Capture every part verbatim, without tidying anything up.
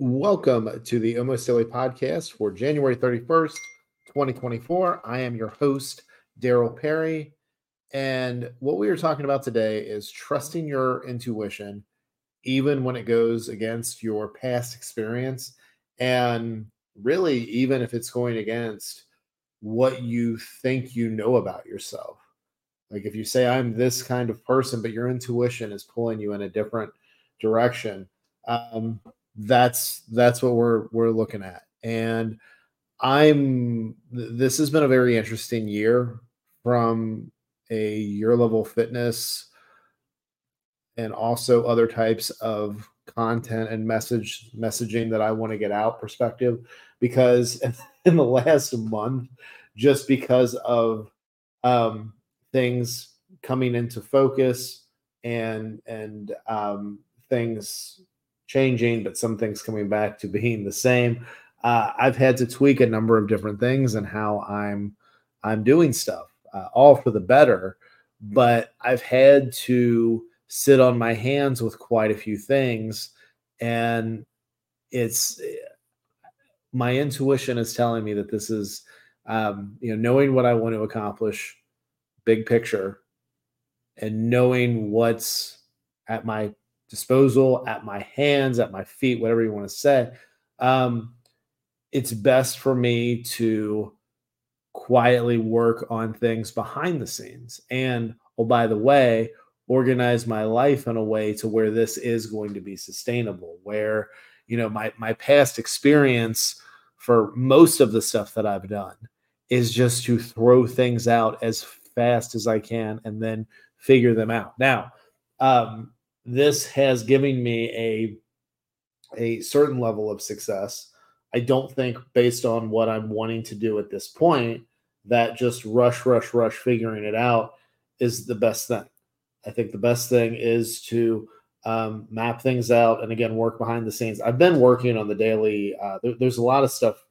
Welcome to the Almost Daily Podcast for January thirty-first, twenty twenty-four. I am your host, Daryl Perry, and what we are talking about today is trusting your intuition, even when it goes against your past experience, and really even if it's going against what you think you know about yourself. Like if you say, I'm this kind of person, but your intuition is pulling you in a different direction. Um, That's that's what we're we're looking at, and I'm. This has been a very interesting year from a Your Level Fitness, and also other types of content and message messaging that I want to get out perspective, because in the last month, just because of um, things coming into focus and and um, things. changing, but some things coming back to being the same. Uh, I've had to tweak a number of different things and how I'm I'm doing stuff, uh, all for the better. But I've had to sit on my hands with quite a few things, and it's my intuition is telling me that this is, um, you know, knowing what I want to accomplish, big picture, and knowing what's at my disposal, at my hands, at my feet, whatever you want to say. Um, it's best for me to quietly work on things behind the scenes. And, oh, by the way, organize my life in a way to where this is going to be sustainable, where, you know, my, my past experience for most of the stuff that I've done is just to throw things out as fast as I can and then figure them out. Now, um, this has given me a a certain level of success. I don't think, based on what I'm wanting to do at this point, that just rush, rush, rush figuring it out is the best thing. I think the best thing is to um, map things out and, again, work behind the scenes. I've been working on the daily uh, – there, there's a lot of stuff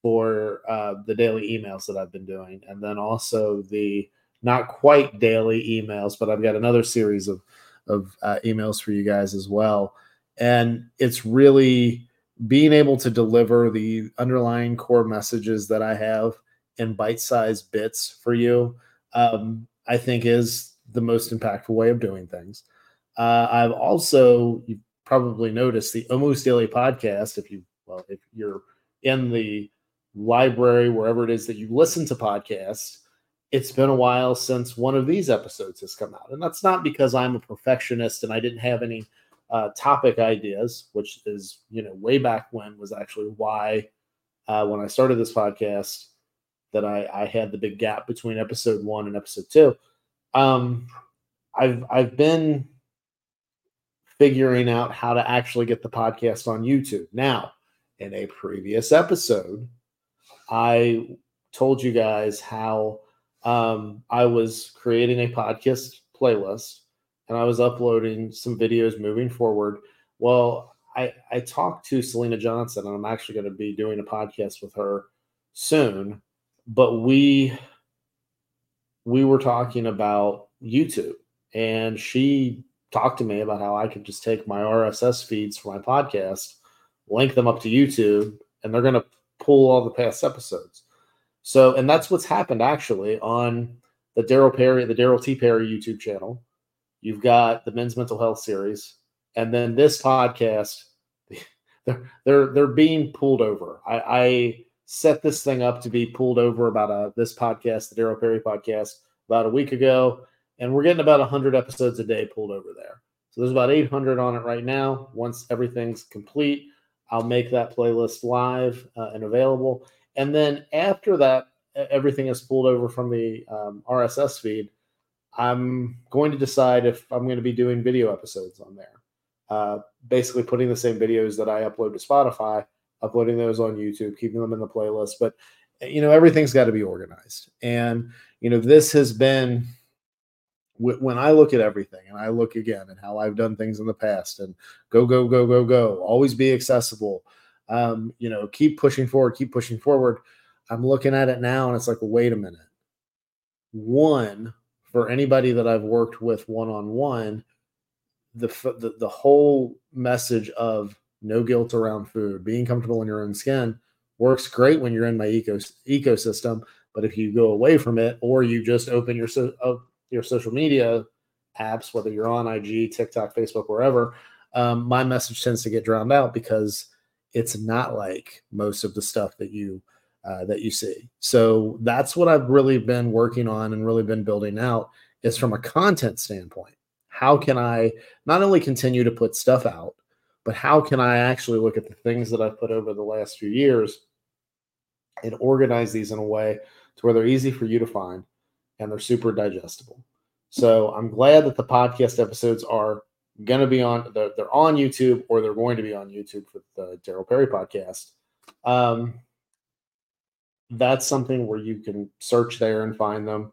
for uh, the daily emails that I've been doing, and then also the not quite daily emails, but I've got another series of – of uh, emails for you guys as well. And it's really being able to deliver the underlying core messages that I have in bite-sized bits for you, um, I think is the most impactful way of doing things. Uh, I've also, you probably noticed the Almost Daily Podcast, if you, well, if you're in the library, wherever it is that you listen to podcasts, it's been a while since one of these episodes has come out. And that's not because I'm a perfectionist and I didn't have any uh, topic ideas, which is, you know, way back when was actually why uh, when I started this podcast that I, I had the big gap between episode one and episode two. Um, I've, I've been figuring out how to actually get the podcast on YouTube. Now, in a previous episode, I told you guys how Um, I was creating a podcast playlist and I was uploading some videos moving forward. Well, I, I talked to Selena Johnson, and I'm actually going to be doing a podcast with her soon, but we, we were talking about YouTube, and she talked to me about how I could just take my R S S feeds for my podcast, link them up to YouTube, and they're going to pull all the past episodes. So, and that's what's happened actually on the Daryl Perry, the Daryl T. Perry YouTube channel. You've got the Men's Mental Health series, and then this podcast. They're they're they're being pulled over. I, I set this thing up to be pulled over about a, this podcast, the Daryl Perry podcast, about a week ago, and we're getting about a hundred episodes a day pulled over there. So there's about eight hundred on it right now. Once everything's complete, I'll make that playlist live uh, and available. And then after that, everything is pulled over from the um, R S S feed. I'm going to decide if I'm going to be doing video episodes on there. Uh, basically putting the same videos that I upload to Spotify, uploading those on YouTube, keeping them in the playlist. But, you know, everything's got to be organized. And, you know, this has been, when I look at everything, and I look again at how I've done things in the past, and go, go, go, go, go, always be accessible. Um, you know, keep pushing forward, keep pushing forward. I'm looking at it now and it's like, well, wait a minute. One, for anybody that I've worked with one-on-one, the, the, the whole message of no guilt around food, being comfortable in your own skin works great when you're in my ecos- ecosystem. But if you go away from it, or you just open your so- up your social media apps, whether you're on I G, TikTok, Facebook, wherever, um, my message tends to get drowned out because it's not like most of the stuff that you uh, that you see. So that's what I've really been working on and really been building out, is from a content standpoint. How can I not only continue to put stuff out, but how can I actually look at the things that I've put over the last few years and organize these in a way to where they're easy for you to find and they're super digestible. So I'm glad that the podcast episodes are going to be on, they're, they're on YouTube, or they're going to be on YouTube for the Daryl Perry podcast. Um, that's something where you can search there and find them.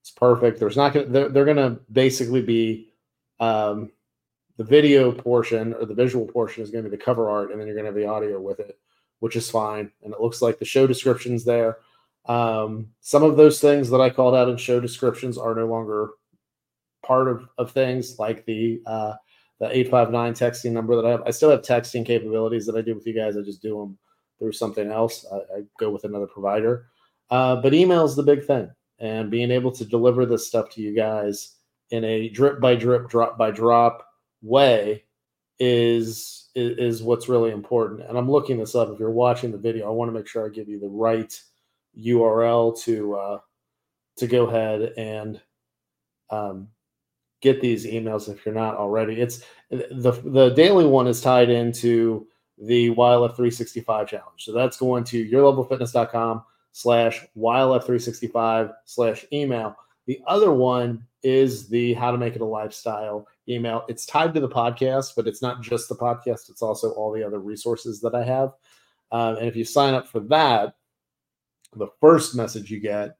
It's perfect. There's not going to, they're, they're going to basically be, um, the video portion or the visual portion is going to be the cover art, and then you're going to have the audio with it, which is fine. And it looks like the show description's there. Um, some of those things that I called out in show descriptions are no longer part of, of things, like the, uh, the eight five nine texting number that I have. I still have texting capabilities that I do with you guys. I just do them through something else. I, I go with another provider, uh, but email is the big thing, and being able to deliver this stuff to you guys in a drip by drip, drop by drop way is, is, is what's really important. And I'm looking this up. If you're watching the video, I want to make sure I give you the right U R L to, uh, to go ahead and, um, get these emails if you're not already. It's the the daily one is tied into the Y L F three sixty-five challenge. So that's going to yourlevelfitness.com slash YLF365 slash email. The other one is the how to make it a lifestyle email. It's tied to the podcast, but it's not just the podcast. It's also all the other resources that I have. Um, and if you sign up for that, the first message you get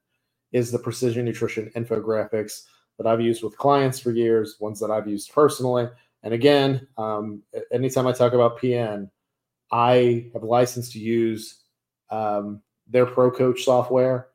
is the Precision Nutrition infographics that I've used with clients for years, ones that I've used personally. And again, um, anytime I talk about P N, I have licensed to use um, their ProCoach software,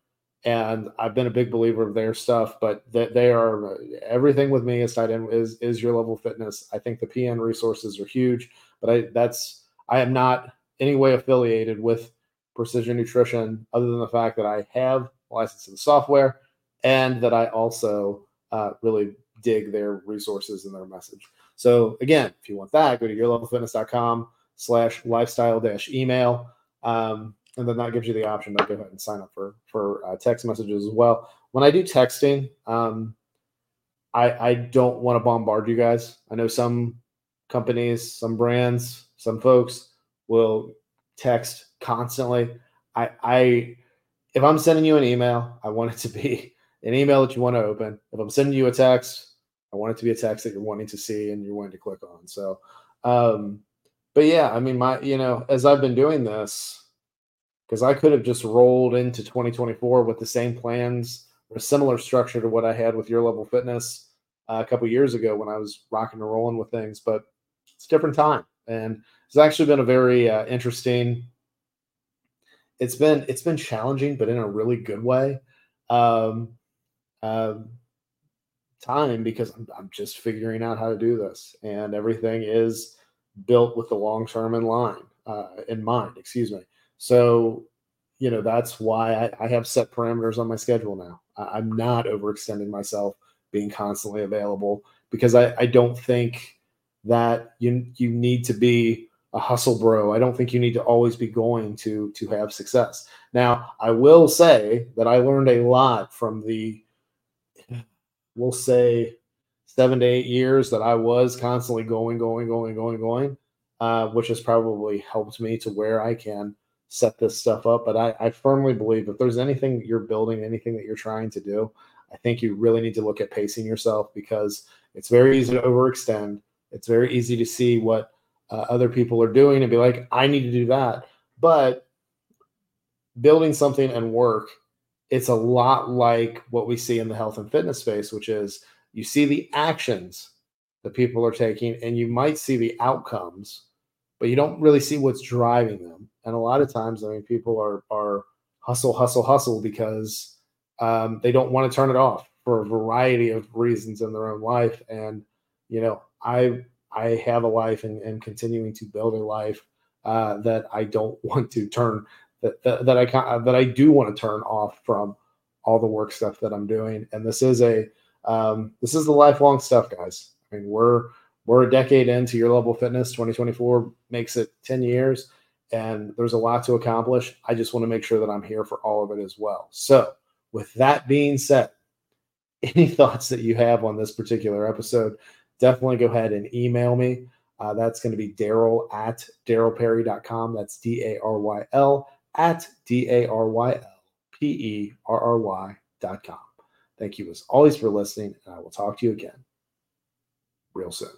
and I've been a big believer of their stuff. But that they are everything with me is tied in is is Your Level Fitness. I think the P N resources are huge, but I that's I am not any way affiliated with Precision Nutrition other than the fact that I have licensed to the software, and that I also Uh, really dig their resources and their message. So again, if you want that, go to yourlevelfitness.com slash lifestyle dash email. Um, and then that gives you the option to go ahead and sign up for, for uh, text messages as well. When I do texting, um, I, I don't want to bombard you guys. I know some companies, some brands, some folks will text constantly. I, I if I'm sending you an email, I want it to be an email that you want to open. If I'm sending you a text, I want it to be a text that you're wanting to see and you're wanting to click on. So, um, but yeah, I mean, my, you know, as I've been doing this, because I could have just rolled into twenty twenty-four with the same plans or similar structure to what I had with Your Level Fitness uh, a couple of years ago when I was rocking and rolling with things, but it's a different time. And it's actually been a very uh, interesting, it's been, it's been challenging, but in a really good way. Um, uh, time because I'm, I'm just figuring out how to do this, and everything is built with the long-term in line, uh, in mind, excuse me. So, you know, that's why I, I have set parameters on my schedule now. I, I'm not overextending myself being constantly available, because I, I don't think that you, you need to be a hustle bro. I don't think you need to always be going to, to have success. Now, I will say that I learned a lot from the, we'll say, seven to eight years that I was constantly going, going, going, going, going, uh, which has probably helped me to where I can set this stuff up. But I, I firmly believe if there's anything that you're building, anything that you're trying to do, I think you really need to look at pacing yourself, because it's very easy to overextend. It's very easy to see what uh, other people are doing and be like, I need to do that. But building something and work, it's a lot like what we see in the health and fitness space, which is you see the actions that people are taking, and you might see the outcomes, but you don't really see what's driving them. And a lot of times, I mean, people are are hustle, hustle, hustle because um, they don't want to turn it off for a variety of reasons in their own life. And, you know, I I have a life and am continuing to build a life uh, that I don't want to turn that that, that I can, that I do want to turn off from all the work stuff that I'm doing. And this is a um, this is the lifelong stuff, guys. I mean, we're we're a decade into Your Level Fitness. twenty twenty-four makes it ten years, and there's a lot to accomplish. I just want to make sure that I'm here for all of it as well. So, with that being said, any thoughts that you have on this particular episode, definitely go ahead and email me. Uh, that's going to be Daryl at Daryl Perry dot com. That's D A R Y L at D A R Y L P E R R Y dot com. Thank you as always for listening, and I will talk to you again real soon.